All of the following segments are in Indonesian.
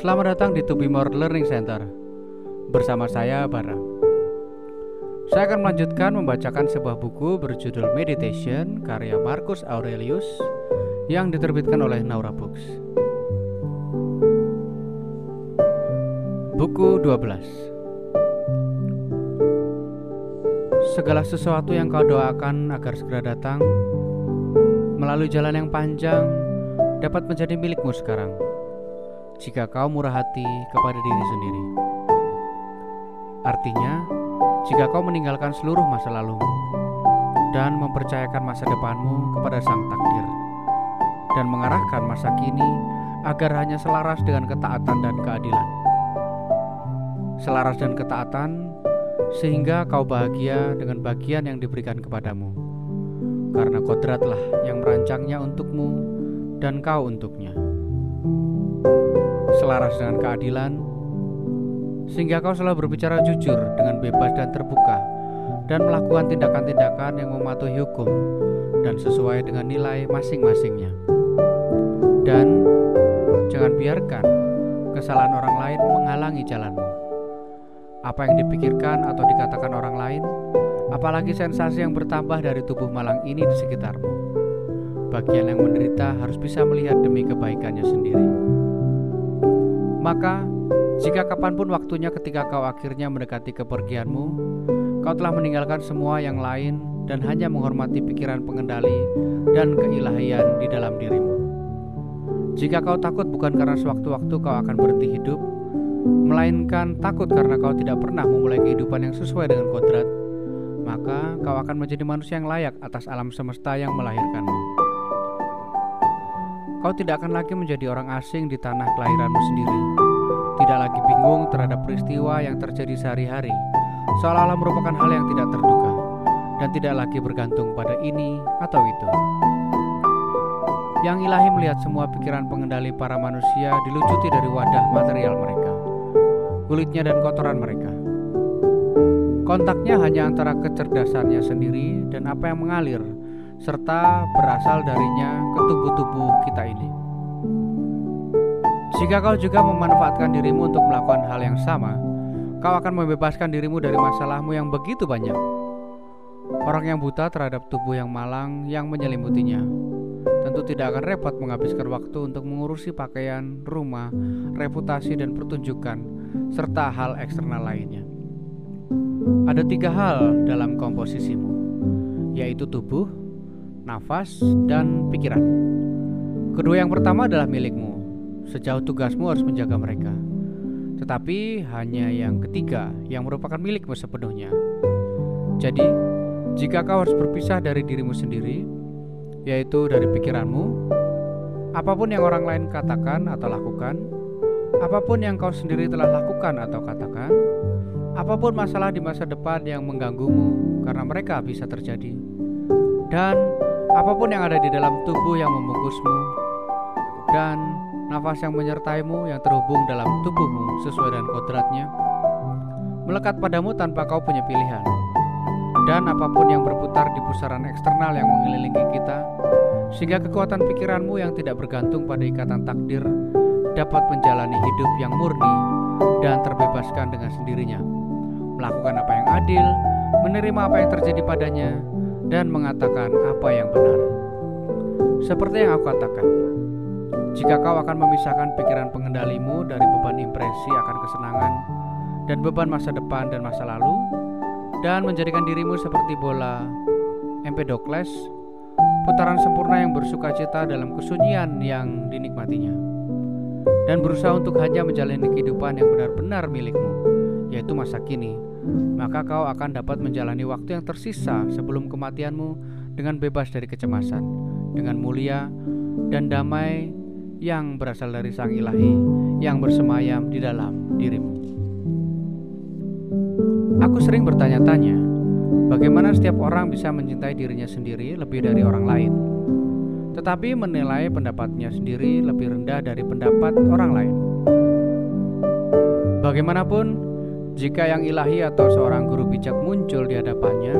Selamat datang di To Be More Learning Center. Bersama saya, Bara. Saya akan melanjutkan membacakan sebuah buku berjudul Meditation karya Marcus Aurelius yang diterbitkan oleh Noura Books. Buku 12. Segala sesuatu yang kau doakan agar segera datang melalui jalan yang panjang dapat menjadi milikmu sekarang, jika kau murah hati kepada diri sendiri. Artinya, jika kau meninggalkan seluruh masa lalumu dan mempercayakan masa depanmu kepada sang takdir, dan mengarahkan masa kini agar hanya selaras dengan ketaatan dan keadilan. Selaras dan ketaatan sehingga kau bahagia dengan bagian yang diberikan kepadamu, karena kodratlah yang merancangnya untukmu dan kau untuknya. Selaras dengan keadilan sehingga kau selalu berbicara jujur dengan bebas dan terbuka, dan melakukan tindakan-tindakan yang mematuhi hukum dan sesuai dengan nilai masing-masingnya. Dan jangan biarkan kesalahan orang lain menghalangi jalanmu. Apa yang dipikirkan atau dikatakan orang lain, apalagi sensasi yang bertambah dari tubuh malang ini di sekitarmu, bagian yang menderita harus bisa melihat demi kebaikannya sendiri. Maka, jika kapanpun waktunya ketika kau akhirnya mendekati kepergianmu, kau telah meninggalkan semua yang lain dan hanya menghormati pikiran pengendali dan keilahian di dalam dirimu. Jika kau takut bukan karena sewaktu-waktu kau akan berhenti hidup, melainkan takut karena kau tidak pernah memulai kehidupan yang sesuai dengan kodrat, maka kau akan menjadi manusia yang layak atas alam semesta yang melahirkanmu. Kau tidak akan lagi menjadi orang asing di tanah kelahiranmu sendiri, tidak lagi bingung terhadap peristiwa yang terjadi sehari-hari, seolah-olah merupakan hal yang tidak terduga, dan tidak lagi bergantung pada ini atau itu. Yang ilahi melihat semua pikiran pengendali para manusia dilucuti dari wadah material mereka, kulitnya dan kotoran mereka. Kontaknya hanya antara kecerdasannya sendiri dan apa yang mengalir, serta berasal darinya ke tubuh-tubuh kita ini. Jika kau juga memanfaatkan dirimu untuk melakukan hal yang sama, kau akan membebaskan dirimu dari masalahmu yang begitu banyak. Orang yang buta terhadap tubuh yang malang yang menyelimutinya, tentu tidak akan repot menghabiskan waktu untuk mengurusi pakaian, rumah, reputasi, dan pertunjukan, serta hal eksternal lainnya. Ada 3 hal dalam komposisimu, yaitu tubuh, nafas, dan pikiran. Kedua yang pertama adalah milikmu, sejauh tugasmu harus menjaga mereka. Tetapi hanya yang ketiga yang merupakan milikmu sepenuhnya. Jadi, jika kau harus berpisah dari dirimu sendiri, yaitu dari pikiranmu, apapun yang orang lain katakan atau lakukan, apapun yang kau sendiri telah lakukan atau katakan, apapun masalah di masa depan yang mengganggumu karena mereka bisa terjadi, dan apapun yang ada di dalam tubuh yang membungkusmu, dan nafas yang menyertaimu yang terhubung dalam tubuhmu sesuai dengan kodratnya, melekat padamu tanpa kau punya pilihan. Dan apapun yang berputar di pusaran eksternal yang mengelilingi kita, sehingga kekuatan pikiranmu yang tidak bergantung pada ikatan takdir dapat menjalani hidup yang murni dan terbebaskan dengan sendirinya, melakukan apa yang adil, menerima apa yang terjadi padanya, dan mengatakan apa yang benar. Seperti yang aku katakan, jika kau akan memisahkan pikiran pengendalimu dari beban impresi akan kesenangan, dan beban masa depan dan masa lalu, dan menjadikan dirimu seperti bola Empedocles, putaran sempurna yang bersukacita dalam kesunyian yang dinikmatinya, dan berusaha untuk hanya menjalani kehidupan yang benar-benar milikmu, yaitu masa kini, maka kau akan dapat menjalani waktu yang tersisa sebelum kematianmu dengan bebas dari kecemasan, dengan mulia dan damai yang berasal dari sang ilahi yang bersemayam di dalam dirimu. Aku sering bertanya-tanya, bagaimana setiap orang bisa mencintai dirinya sendiri lebih dari orang lain, tetapi menilai pendapatnya sendiri lebih rendah dari pendapat orang lain. Bagaimanapun, jika yang ilahi atau seorang guru bijak muncul di hadapannya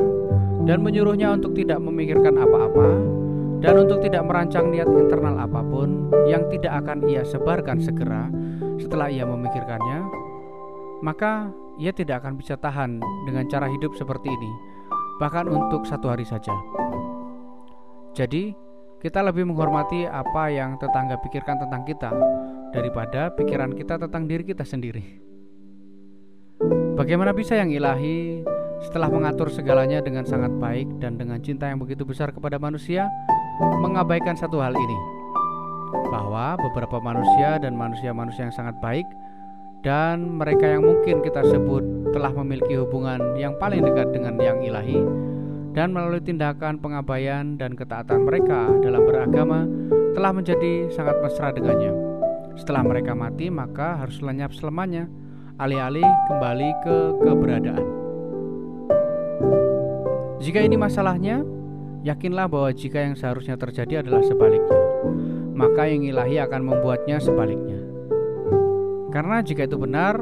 dan menyuruhnya untuk tidak memikirkan apa-apa dan untuk tidak merancang niat internal apapun yang tidak akan ia sebarkan segera Setelah ia memikirkannya, maka ia tidak akan bisa tahan dengan cara hidup seperti ini, bahkan untuk satu hari saja. Jadi, kita lebih menghormati apa yang tetangga pikirkan tentang kita daripada pikiran kita tentang diri kita sendiri. Bagaimana bisa yang ilahi setelah mengatur segalanya dengan sangat baik dan dengan cinta yang begitu besar kepada manusia, mengabaikan satu hal ini, bahwa beberapa manusia dan manusia-manusia yang sangat baik dan mereka yang mungkin kita sebut telah memiliki hubungan yang paling dekat dengan yang ilahi, dan melalui tindakan pengabaian dan ketaatan mereka dalam beragama telah menjadi sangat mesra dengannya. Setelah mereka mati, maka harus lenyap selamanya, alih-alih kembali ke keberadaan. Jika ini masalahnya, yakinlah bahwa jika yang seharusnya terjadi adalah sebaliknya, maka yang ilahi akan membuatnya sebaliknya. Karena jika itu benar,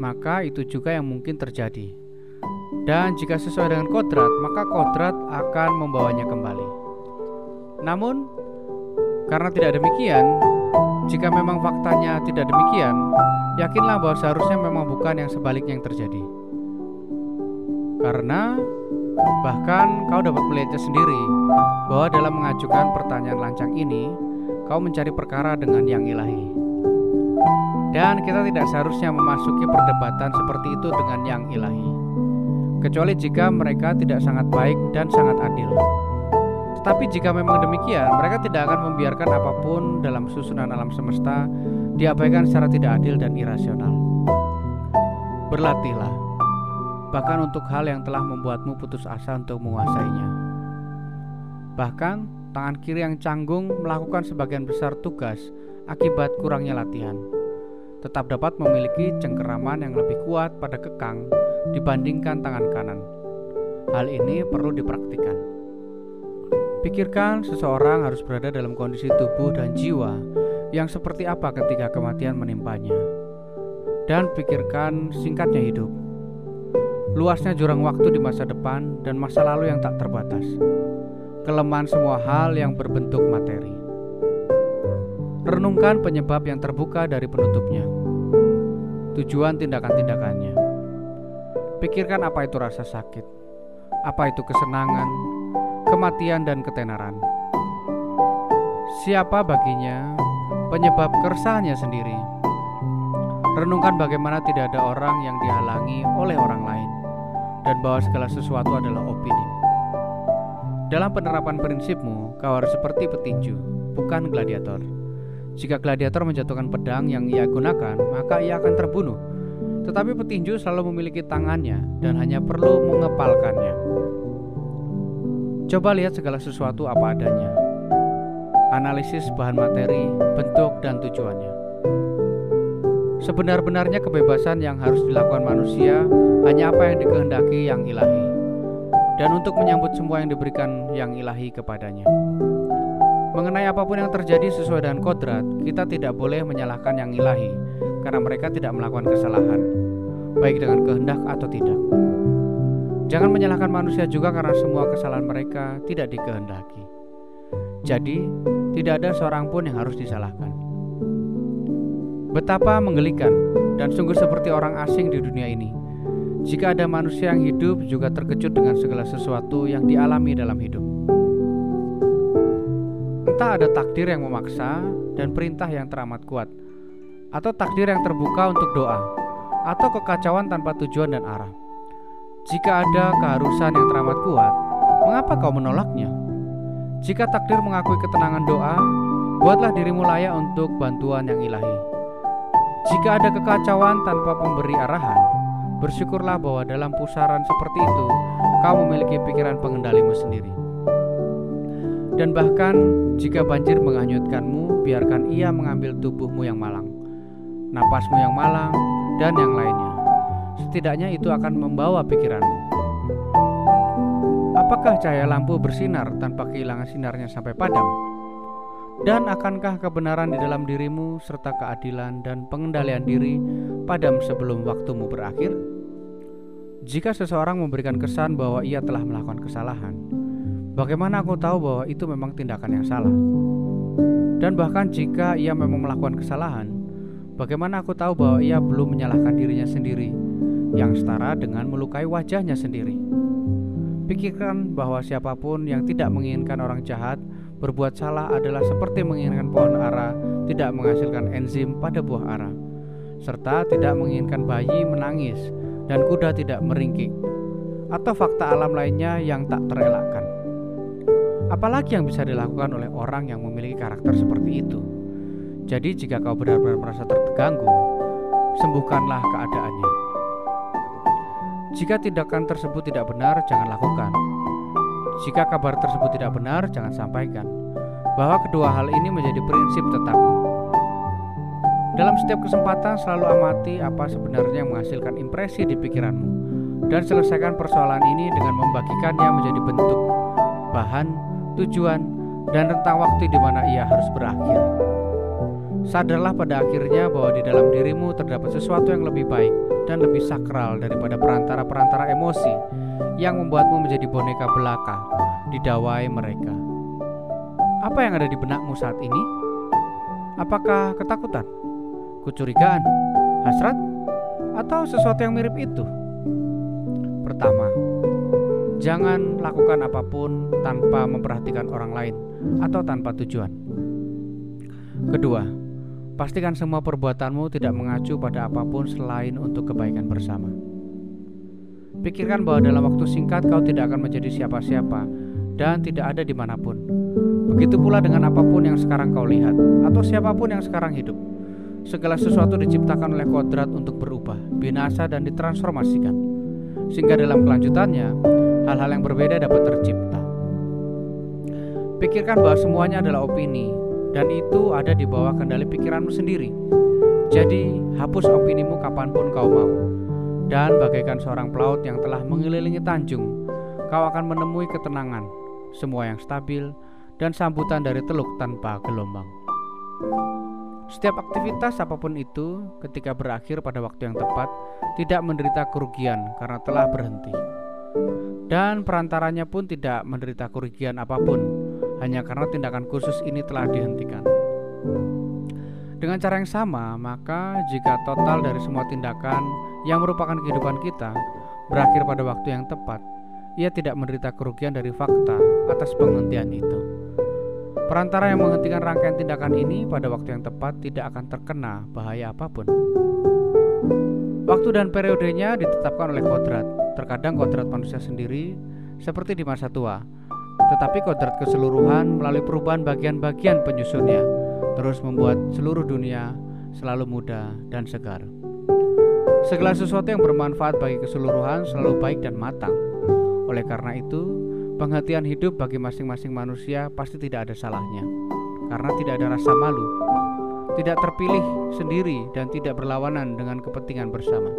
maka itu juga yang mungkin terjadi. Dan jika sesuai dengan kodrat, maka kodrat akan membawanya kembali. Namun, karena tidak demikian, jika memang faktanya tidak demikian, yakinlah bahwa seharusnya memang bukan yang sebaliknya yang terjadi. Karena bahkan kau dapat melihatnya sendiri, bahwa dalam mengajukan pertanyaan lancang ini, kau mencari perkara dengan yang ilahi. Dan kita tidak seharusnya memasuki perdebatan seperti itu dengan yang ilahi, kecuali jika mereka tidak sangat baik dan sangat adil. Tetapi jika memang demikian, mereka tidak akan membiarkan apapun dalam susunan alam semesta diabaikan secara tidak adil dan irasional. Berlatihlah, bahkan untuk hal yang telah membuatmu putus asa untuk menguasainya. Bahkan tangan kiri yang canggung melakukan sebagian besar tugas akibat kurangnya latihan, tetap dapat memiliki cengkeraman yang lebih kuat pada kekang dibandingkan tangan kanan. Hal ini perlu dipraktikkan. Pikirkan, seseorang harus berada dalam kondisi tubuh dan jiwa yang seperti apa ketika kematian menimpanya. Dan pikirkan singkatnya hidup, luasnya jurang waktu di masa depan dan masa lalu yang tak terbatas, kelemahan semua hal yang berbentuk materi. Renungkan penyebab yang terbuka dari penutupnya, tujuan tindakan-tindakannya. Pikirkan apa itu rasa sakit, apa itu kesenangan, kematian dan ketenaran. Siapa baginya penyebab keresahannya sendiri. Renungkan bagaimana tidak ada orang yang dihalangi oleh orang lain, dan bahwa segala sesuatu adalah opini. Dalam penerapan prinsipmu, kau harus seperti petinju, bukan gladiator. Jika gladiator menjatuhkan pedang yang ia gunakan, maka ia akan terbunuh. Tetapi petinju selalu memiliki tangannya dan hanya perlu mengepalkannya. Coba lihat segala sesuatu apa adanya. Analisis bahan materi, bentuk, dan tujuannya. Sebenar-benarnya kebebasan yang harus dilakukan manusia hanya apa yang dikehendaki yang ilahi, dan untuk menyambut semua yang diberikan yang ilahi kepadanya. Mengenai apapun yang terjadi sesuai dengan kodrat, kita tidak boleh menyalahkan yang ilahi, karena mereka tidak melakukan kesalahan, baik dengan kehendak atau tidak. Jangan menyalahkan manusia juga karena semua kesalahan mereka tidak dikehendaki. Jadi, tidak ada seorang pun yang harus disalahkan. Betapa menggelikan dan sungguh seperti orang asing di dunia ini, jika ada manusia yang hidup juga terkejut dengan segala sesuatu yang dialami dalam hidup. Entah ada takdir yang memaksa dan perintah yang teramat kuat, atau takdir yang terbuka untuk doa, atau kekacauan tanpa tujuan dan arah. Jika ada keharusan yang teramat kuat, mengapa kau menolaknya? Jika takdir mengakui ketenangan doa, buatlah dirimu layak untuk bantuan yang ilahi. Jika ada kekacauan tanpa pemberi arahan, bersyukurlah bahwa dalam pusaran seperti itu, kau memiliki pikiran pengendalimu sendiri. Dan bahkan jika banjir menghanyutkanmu, biarkan ia mengambil tubuhmu yang malang, napasmu yang malang, dan yang lainnya. Setidaknya itu akan membawa pikiranmu. Apakah cahaya lampu bersinar tanpa kehilangan sinarnya sampai padam? Dan akankah kebenaran di dalam dirimu serta keadilan dan pengendalian diri padam sebelum waktumu berakhir? Jika seseorang memberikan kesan bahwa ia telah melakukan kesalahan, bagaimana aku tahu bahwa itu memang tindakan yang salah? Dan bahkan jika ia memang melakukan kesalahan, Bagaimana aku tahu bahwa ia belum menyalahkan dirinya sendiri, yang setara dengan melukai wajahnya sendiri? Pikirkan bahwa siapapun yang tidak menginginkan orang jahat berbuat salah adalah seperti menginginkan pohon ara tidak menghasilkan enzim pada buah ara, serta tidak menginginkan bayi menangis dan kuda tidak meringkik, atau fakta alam lainnya yang tak terelakkan. Apalagi yang bisa dilakukan oleh orang yang memiliki karakter seperti itu. Jadi jika kau benar-benar merasa terganggu, sembuhkanlah keadaannya. Jika tindakan tersebut tidak benar, jangan lakukan. Jika kabar tersebut tidak benar, jangan sampaikan. Bahwa kedua hal ini menjadi prinsip tetapmu. Dalam setiap kesempatan selalu amati apa sebenarnya yang menghasilkan impresi di pikiranmu, dan selesaikan persoalan ini dengan membagikannya menjadi bentuk, bahan, tujuan, dan rentang waktu di mana ia harus berakhir. Sadarlah pada akhirnya bahwa di dalam dirimu terdapat sesuatu yang lebih baik dan lebih sakral daripada perantara-perantara emosi yang membuatmu menjadi boneka belaka di dawai mereka. Apa yang ada di benakmu saat ini? Apakah ketakutan, kecurigaan, hasrat, atau sesuatu yang mirip itu? Pertama, jangan lakukan apapun tanpa memperhatikan orang lain atau tanpa tujuan. Kedua, pastikan semua perbuatanmu tidak mengacu pada apapun selain untuk kebaikan bersama. Pikirkan bahwa dalam waktu singkat kau tidak akan menjadi siapa-siapa dan tidak ada dimanapun. Begitu pula dengan apapun yang sekarang kau lihat atau siapapun yang sekarang hidup. Segala sesuatu diciptakan oleh kodrat untuk berubah, binasa, dan ditransformasikan, sehingga dalam kelanjutannya hal-hal yang berbeda dapat tercipta. Pikirkan bahwa semuanya adalah opini, dan itu ada di bawah kendali pikiranmu sendiri. Jadi, hapus opinimu kapanpun kau mau. Dan bagaikan seorang pelaut yang telah mengelilingi tanjung, kau akan menemui ketenangan, semua yang stabil, dan sambutan dari teluk tanpa gelombang. Setiap aktivitas apapun itu, ketika berakhir pada waktu yang tepat, tidak menderita kerugian karena telah berhenti. Dan perantaranya pun tidak menderita kerugian apapun, hanya karena tindakan khusus ini telah dihentikan. Dengan cara yang sama, maka jika total dari semua tindakan yang merupakan kehidupan kita berakhir pada waktu yang tepat, ia tidak menderita kerugian dari fakta atas penghentian itu. Perantara yang menghentikan rangkaian tindakan ini pada waktu yang tepat tidak akan terkena bahaya apapun. Waktu dan periodenya ditetapkan oleh kodrat. Terkadang kodrat manusia sendiri seperti di masa tua, tetapi kodrat keseluruhan melalui perubahan bagian-bagian penyusunnya terus membuat seluruh dunia selalu muda dan segar. Segala sesuatu yang bermanfaat bagi keseluruhan selalu baik dan matang. Oleh karena itu, penghentian hidup bagi masing-masing manusia pasti tidak ada salahnya, karena tidak ada rasa malu, tidak terpilih sendiri, dan tidak berlawanan dengan kepentingan bersama.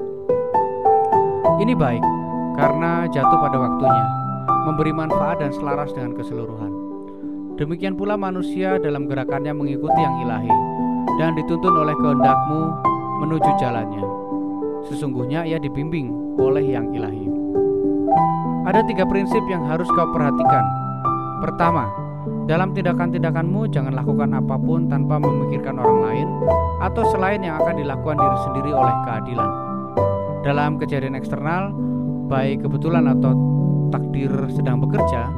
Ini baik karena jatuh pada waktunya, memberi manfaat dan selaras dengan keseluruhan. Demikian pula manusia dalam gerakannya mengikuti yang ilahi dan dituntun oleh kehendakmu menuju jalannya. Sesungguhnya ia dibimbing oleh yang ilahi. Ada 3 prinsip yang harus kau perhatikan. Pertama, dalam tindakan-tindakanmu jangan lakukan apapun tanpa memikirkan orang lain atau selain yang akan dilakukan diri sendiri oleh keadilan. Dalam kejadian eksternal, baik kebetulan atau takdir sedang bekerja,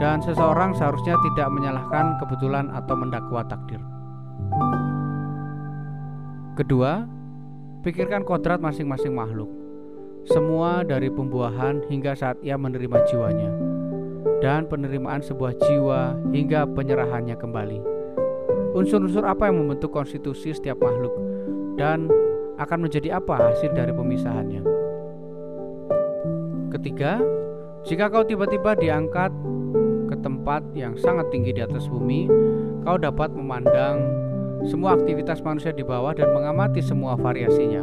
dan seseorang seharusnya tidak menyalahkan kebetulan atau mendakwa takdir. Kedua, pikirkan kodrat masing-masing makhluk, semua dari pembuahan hingga saat ia menerima jiwanya, dan penerimaan sebuah jiwa hingga penyerahannya kembali. Unsur-unsur apa yang membentuk konstitusi setiap makhluk, dan akan menjadi apa hasil dari pemisahannya. Ketiga, jika kau tiba-tiba diangkat ke tempat yang sangat tinggi di atas bumi, kau dapat memandang semua aktivitas manusia di bawah dan mengamati semua variasinya.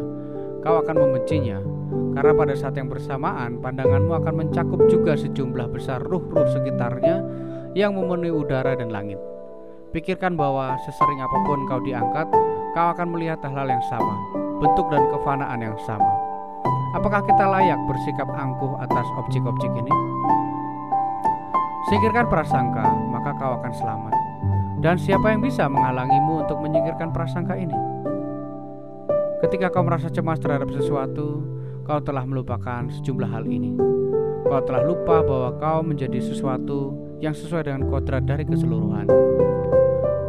Kau akan membencinya, karena pada saat yang bersamaan pandanganmu akan mencakup juga sejumlah besar ruh-ruh sekitarnya yang memenuhi udara dan langit. Pikirkan bahwa sesering apapun kau diangkat, kau akan melihat hal-hal yang sama, bentuk dan kefanaan yang sama. Apakah kita layak bersikap angkuh atas objek-objek ini? Singkirkan prasangka, maka kau akan selamat. Dan siapa yang bisa menghalangimu untuk menyingkirkan prasangka ini? Ketika kau merasa cemas terhadap sesuatu, kau telah melupakan sejumlah hal ini. Kau telah lupa bahwa kau menjadi sesuatu yang sesuai dengan kodrat dari keseluruhan.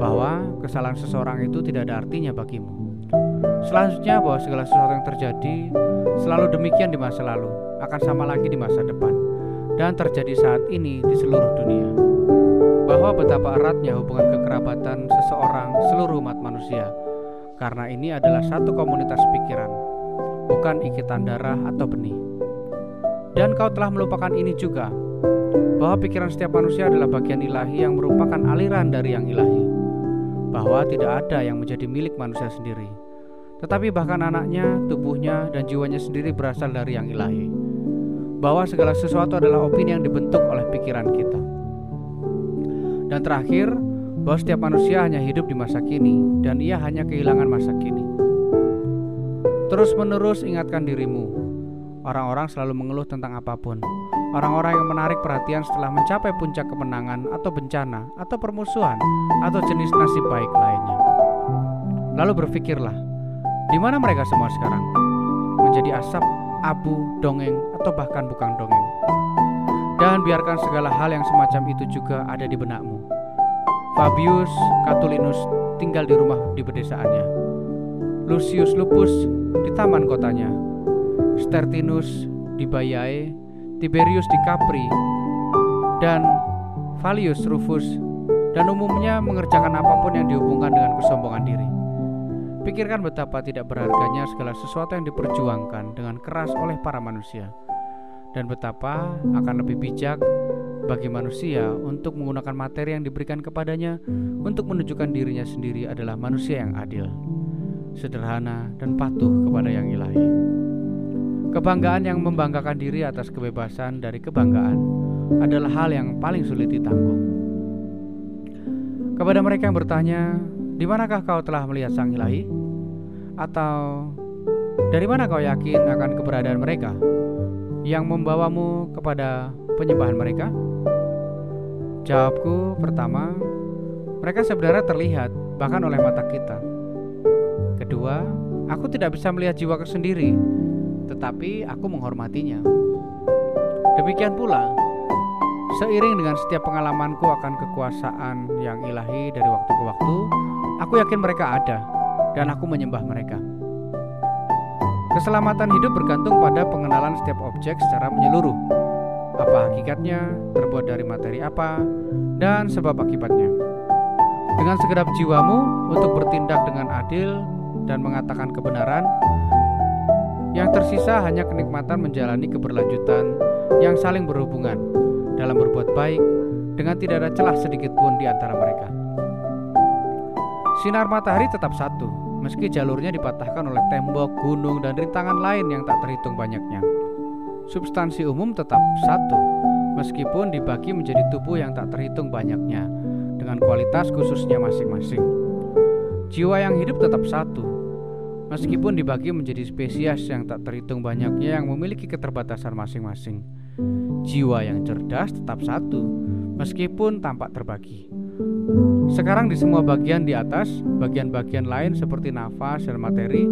Bahwa kesalahan seseorang itu tidak ada artinya bagimu. Selanjutnya, bahwa segala sesuatu yang terjadi selalu demikian di masa lalu, akan sama lagi di masa depan, dan terjadi saat ini di seluruh dunia. Bahwa betapa eratnya hubungan kekerabatan seseorang seluruh umat manusia, karena ini adalah satu komunitas pikiran, bukan ikitan darah atau benih. Dan kau telah melupakan ini juga, bahwa pikiran setiap manusia adalah bagian ilahi yang merupakan aliran dari yang ilahi. Bahwa tidak ada yang menjadi milik manusia sendiri, tetapi bahkan anaknya, tubuhnya, dan jiwanya sendiri berasal dari yang ilahi. Bahwa segala sesuatu adalah opini yang dibentuk oleh pikiran kita. Dan terakhir, bahwa setiap manusia hanya hidup di masa kini, dan ia hanya kehilangan masa kini. Terus-menerus ingatkan dirimu. Orang-orang selalu mengeluh tentang apapun. Orang-orang yang menarik perhatian setelah mencapai puncak kemenangan atau bencana atau permusuhan atau jenis nasib baik lainnya. Lalu berpikirlah, di mana mereka semua sekarang? Menjadi asap, abu, dongeng, atau bahkan bukan dongeng. Dan biarkan segala hal yang semacam itu juga ada di benakmu. Fabius, Catulinus tinggal di rumah di pedesaannya. Lucius Lupus di taman kotanya. Stertinus di Baiae, Tiberius di Capri, dan Valius Rufus, dan umumnya mengerjakan apapun yang dihubungkan dengan kesombongan diri. Pikirkan betapa tidak berharganya segala sesuatu yang diperjuangkan dengan keras oleh para manusia, dan betapa akan lebih bijak bagi manusia untuk menggunakan materi yang diberikan kepadanya untuk menunjukkan dirinya sendiri adalah manusia yang adil, sederhana, dan patuh kepada yang ilahi. Kebanggaan yang membanggakan diri atas kebebasan dari kebanggaan adalah hal yang paling sulit ditanggung. Kepada mereka yang bertanya, di manakah kau telah melihat sang ilahi? Atau, dari mana kau yakin akan keberadaan mereka yang membawamu kepada penyembahan mereka? Jawabku pertama, mereka sebenarnya terlihat bahkan oleh mata kita. Kedua, aku tidak bisa melihat jiwaku sendiri, tetapi aku menghormatinya. Demikian pula, seiring dengan setiap pengalamanku akan kekuasaan yang ilahi dari waktu ke waktu, aku yakin mereka ada, dan aku menyembah mereka. Keselamatan hidup bergantung pada pengenalan setiap objek secara menyeluruh. Apa hakikatnya, terbuat dari materi apa, dan sebab akibatnya. Dengan segenap jiwamu untuk bertindak dengan adil dan mengatakan kebenaran, yang tersisa hanya kenikmatan menjalani keberlanjutan yang saling berhubungan dalam berbuat baik dengan tidak ada celah sedikit pun di antara mereka. Sinar matahari tetap satu, meski jalurnya dipatahkan oleh tembok, gunung, dan rintangan lain yang tak terhitung banyaknya. Substansi umum tetap satu, meskipun dibagi menjadi tubuh yang tak terhitung banyaknya, dengan kualitas khususnya masing-masing. Jiwa yang hidup tetap satu, meskipun dibagi menjadi spesies yang tak terhitung banyaknya yang memiliki keterbatasan masing-masing. Jiwa yang cerdas tetap satu, meskipun tampak terbagi. Sekarang di semua bagian di atas, bagian-bagian lain seperti nafas dan materi,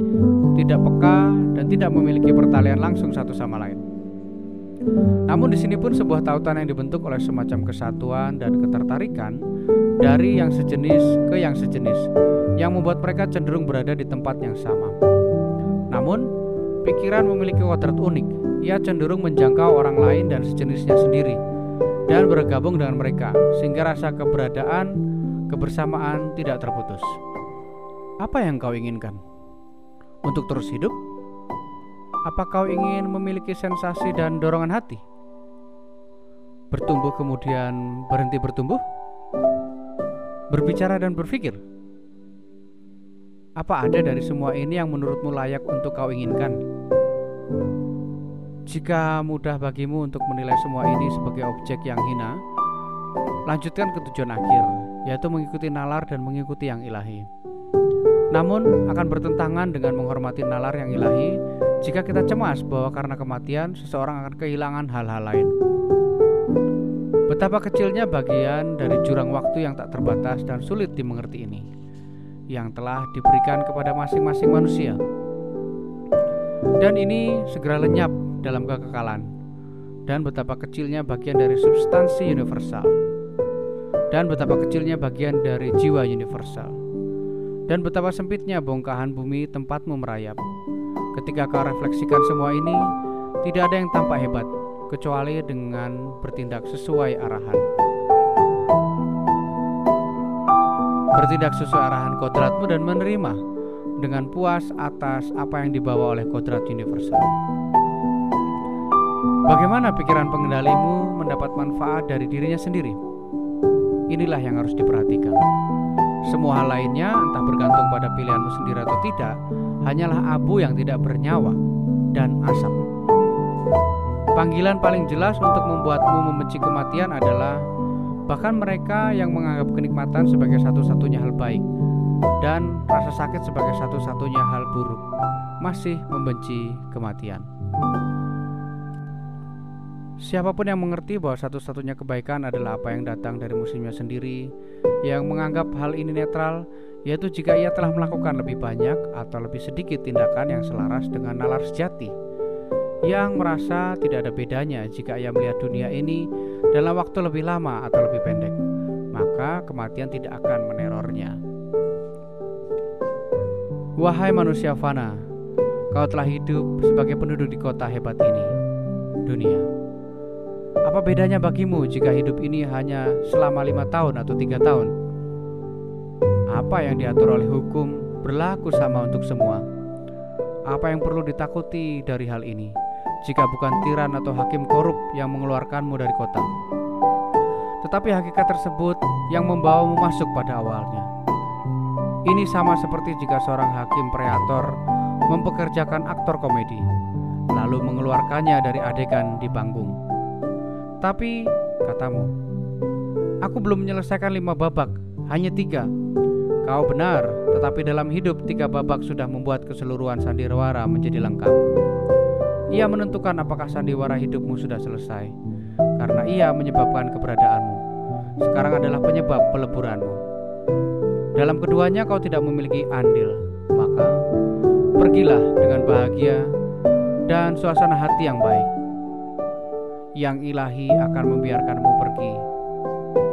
tidak peka dan tidak memiliki pertalian langsung satu sama lain. Namun di sini pun sebuah tautan yang dibentuk oleh semacam kesatuan dan ketertarikan dari yang sejenis ke yang sejenis, yang membuat mereka cenderung berada di tempat yang sama. Namun, pikiran memiliki kodrat unik. Ia cenderung menjangkau orang lain dan sejenisnya sendiri, dan bergabung dengan mereka, sehingga rasa keberadaan, kebersamaan tidak terputus. Apa yang kau inginkan? Untuk terus hidup? Apa kau ingin memiliki sensasi dan dorongan hati? Bertumbuh kemudian berhenti bertumbuh? Berbicara dan berpikir? Apa ada dari semua ini yang menurutmu layak untuk kau inginkan? Jika mudah bagimu untuk menilai semua ini sebagai objek yang hina, lanjutkan ke tujuan akhir, yaitu mengikuti nalar dan mengikuti yang ilahi. Namun, akan bertentangan dengan menghormati nalar yang ilahi jika kita cemas bahwa karena kematian, seseorang akan kehilangan hal-hal lain. Betapa kecilnya bagian dari jurang waktu yang tak terbatas dan sulit dimengerti ini, yang telah diberikan kepada masing-masing manusia. Dan ini segera lenyap dalam kekekalan, dan betapa kecilnya bagian dari substansi universal, dan betapa kecilnya bagian dari jiwa universal, dan betapa sempitnya bongkahan bumi tempatmu merayap. Ketika kau refleksikan semua ini, tidak ada yang tampak hebat kecuali dengan bertindak sesuai arahan. Bertindak sesuai arahan kodratmu dan menerima dengan puas atas apa yang dibawa oleh kodrat universal. Bagaimana pikiran pengendalimu mendapat manfaat dari dirinya sendiri? Inilah yang harus diperhatikan. Semua hal lainnya, entah bergantung pada pilihanmu sendiri atau tidak, hanyalah abu yang tidak bernyawa dan asap. Panggilan paling jelas untuk membuatmu membenci kematian adalah bahkan mereka yang menganggap kenikmatan sebagai satu-satunya hal baik dan rasa sakit sebagai satu-satunya hal buruk, masih membenci kematian. Siapapun yang mengerti bahwa satu-satunya kebaikan adalah apa yang datang dari musimnya sendiri, yang menganggap hal ini netral, yaitu jika ia telah melakukan lebih banyak atau lebih sedikit tindakan yang selaras dengan nalar sejati, yang merasa tidak ada bedanya jika ia melihat dunia ini dalam waktu lebih lama atau lebih pendek, maka kematian tidak akan menerornya. Wahai manusia fana, kau telah hidup sebagai penduduk di kota hebat ini, dunia. Apa bedanya bagimu jika hidup ini hanya selama 5 tahun atau 3 tahun? Apa yang diatur oleh hukum berlaku sama untuk semua. Apa yang perlu ditakuti dari hal ini, jika bukan tiran atau hakim korup yang mengeluarkanmu dari kota? Tetapi hakikat tersebut yang membawamu masuk pada awalnya. Ini sama seperti jika seorang hakim preator mempekerjakan aktor komedi, lalu mengeluarkannya dari adegan di panggung. Tapi, katamu, aku belum menyelesaikan 5 babak, hanya 3. Kau benar, tetapi dalam hidup 3 babak sudah membuat keseluruhan sandiwara menjadi lengkap. Ia menentukan apakah sandiwara hidupmu sudah selesai, karena ia menyebabkan keberadaanmu. Sekarang adalah penyebab peleburanmu. Dalam keduanya kau tidak memiliki andil, maka pergilah dengan bahagia dan suasana hati yang baik. Yang ilahi akan membiarkanmu pergi,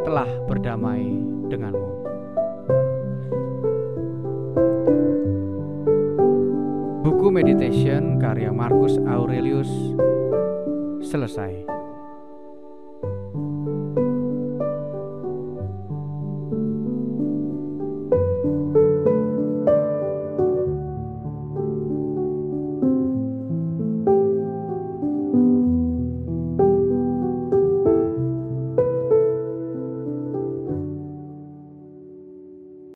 telah berdamai denganmu. Buku Meditation karya Marcus Aurelius selesai.